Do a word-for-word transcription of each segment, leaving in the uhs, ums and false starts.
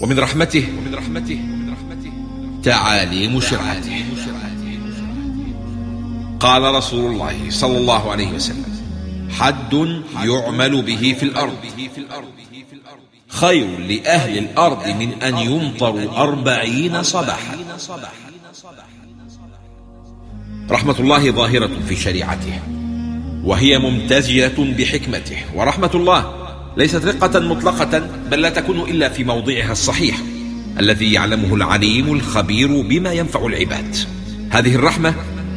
ومن رحمته ومن رحمته تعاليم شرعته. قال رسول الله صلى الله عليه وسلم: حد يعمل به في الأرض خير لأهل الأرض من أن يمطروا أربعين صباحا. رحمة الله ظاهرة في شريعته، وهي ممتزجة بحكمته. ورحمة الله ليست رقة مطلقة، بل لا تكون إلا في موضعها الصحيح الذي يعلمه العليم الخبير بما ينفع العباد. هذه الرحمة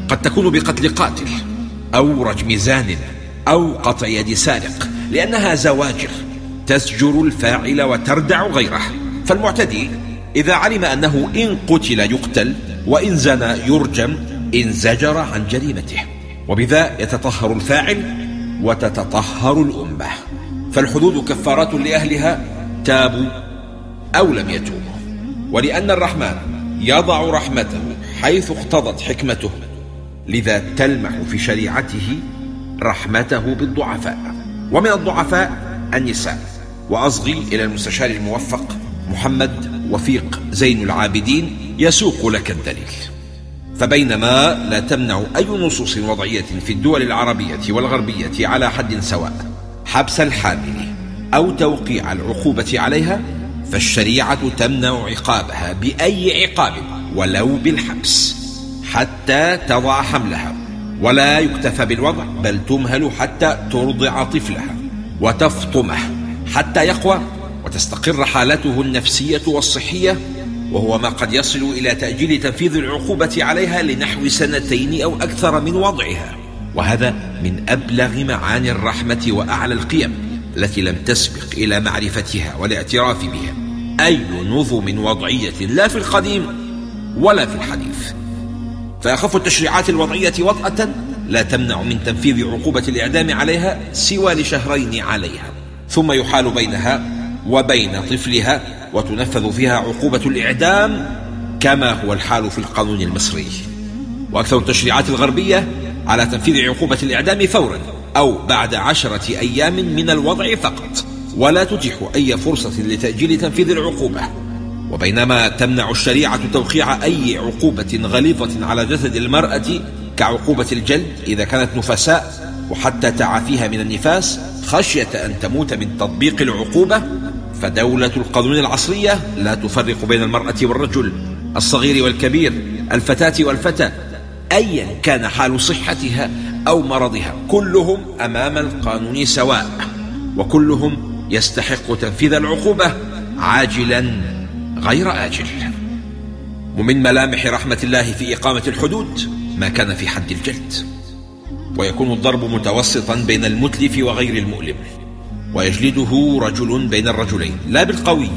قد تكون بقتل قاتل أو رجم زان أو قطع يد سارق، لأنها زواجر تزجر الفاعل وتردع غيره. فالمعتدي إذا علم أنه إن قتل يقتل وإن زنى يرجم انزجر عن جريمته، وبذا يتطهر الفاعل وتتطهر الأمة. فالحدود كفارات لأهلها تابوا أو لم يتوبوا. ولأن الرحمن يضع رحمته حيث اقتضت حكمته، لذا تلمح في شريعته رحمته بالضعفاء، ومن الضعفاء النساء. وأصغي إلى المستشار الموفق محمد وفيق زين العابدين يسوق لك الدليل. فبينما لا تمنع أي نصوص وضعية في الدول العربية والغربية على حد سواء حبس الحامل أو توقيع العقوبة عليها، فالشريعة تمنع عقابها بأي عقاب ولو بالحبس حتى تضع حملها، ولا يكتفى بالوضع بل تمهل حتى ترضع طفلها وتفطمه حتى يقوى وتستقر حالته النفسية والصحية، وهو ما قد يصل إلى تأجيل تنفيذ العقوبة عليها لنحو سنتين أو أكثر من وضعها. وهذا من أبلغ معاني الرحمة وأعلى القيم التي لم تسبق إلى معرفتها والاعتراف بها أي نظم وضعية، لا في القديم ولا في الحديث. فيخف التشريعات الوضعية وطأة لا تمنع من تنفيذ عقوبة الإعدام عليها سوى لشهرين عليها، ثم يحال بينها وبين طفلها وتنفذ فيها عقوبة الإعدام كما هو الحال في القانون المصري. وأكثر التشريعات الغربية على تنفيذ عقوبة الإعدام فورا أو بعد عشرة أيام من الوضع فقط، ولا تتيح أي فرصة لتأجيل تنفيذ العقوبة. وبينما تمنع الشريعة توقيع أي عقوبة غليظة على جسد المرأة كعقوبة الجلد إذا كانت نفساء، وحتى تعافيها من النفاس خشية أن تموت من تطبيق العقوبة، فدولة القانون العصرية لا تفرق بين المرأة والرجل، الصغير والكبير، الفتاة والفتى، أيا كان حال صحتها أو مرضها، كلهم أمام القانون سواء، وكلهم يستحق تنفيذ العقوبة عاجلا غير آجل. ومن ملامح رحمة الله في إقامة الحدود ما كان في حد الجلد، ويكون الضرب متوسطا بين المتلف وغير المؤلم، ويجلده رجل بين الرجلين لا بالقوي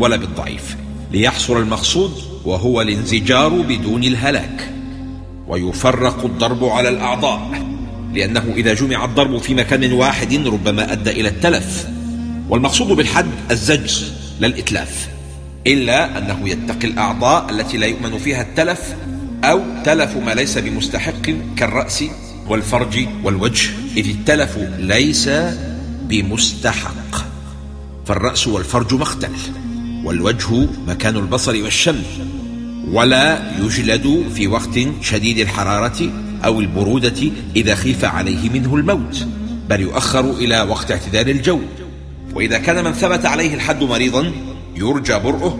ولا بالضعيف، ليحصل المقصود وهو الانزجار بدون الهلاك. ويفرق الضرب على الأعضاء، لأنه إذا جمع الضرب في مكان واحد ربما أدى إلى التلف، والمقصود بالحد الزجر لا الإتلاف، إلا أنه يتقي الأعضاء التي لا يؤمن فيها التلف أو تلف ما ليس بمستحق كالرأس والفرج والوجه، إذ التلف ليس بمستحق، فالرأس والفرج مختل والوجه مكان البصر والشم، ولا يجلد في وقت شديد الحرارة أو البرودة إذا خيف عليه منه الموت، بل يؤخر إلى وقت اعتدال الجو. وإذا كان من ثبت عليه الحد مريضا يرجى برؤه،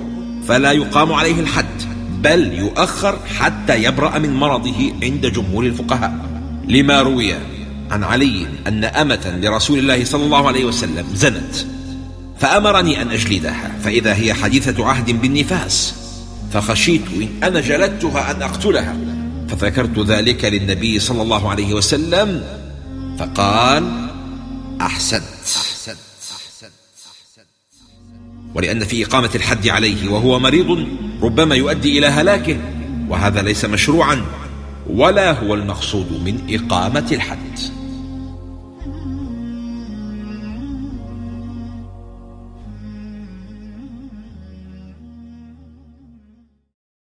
فلا يقام عليه الحد بل يؤخر حتى يبرأ من مرضه عند جمهور الفقهاء، لما روي عن علي أن أمة لرسول الله صلى الله عليه وسلم زنت فأمرني أن أجلدها، فإذا هي حديثة عهد بالنفاس، فخشيت إن أنا جلدتها أن أقتلها، فذكرت ذلك للنبي صلى الله عليه وسلم فقال: أحسنت. ولأن في إقامة الحد عليه وهو مريض ربما يؤدي إلى هلاكه، وهذا ليس مشروعا ولا هو المقصود من إقامة الحد.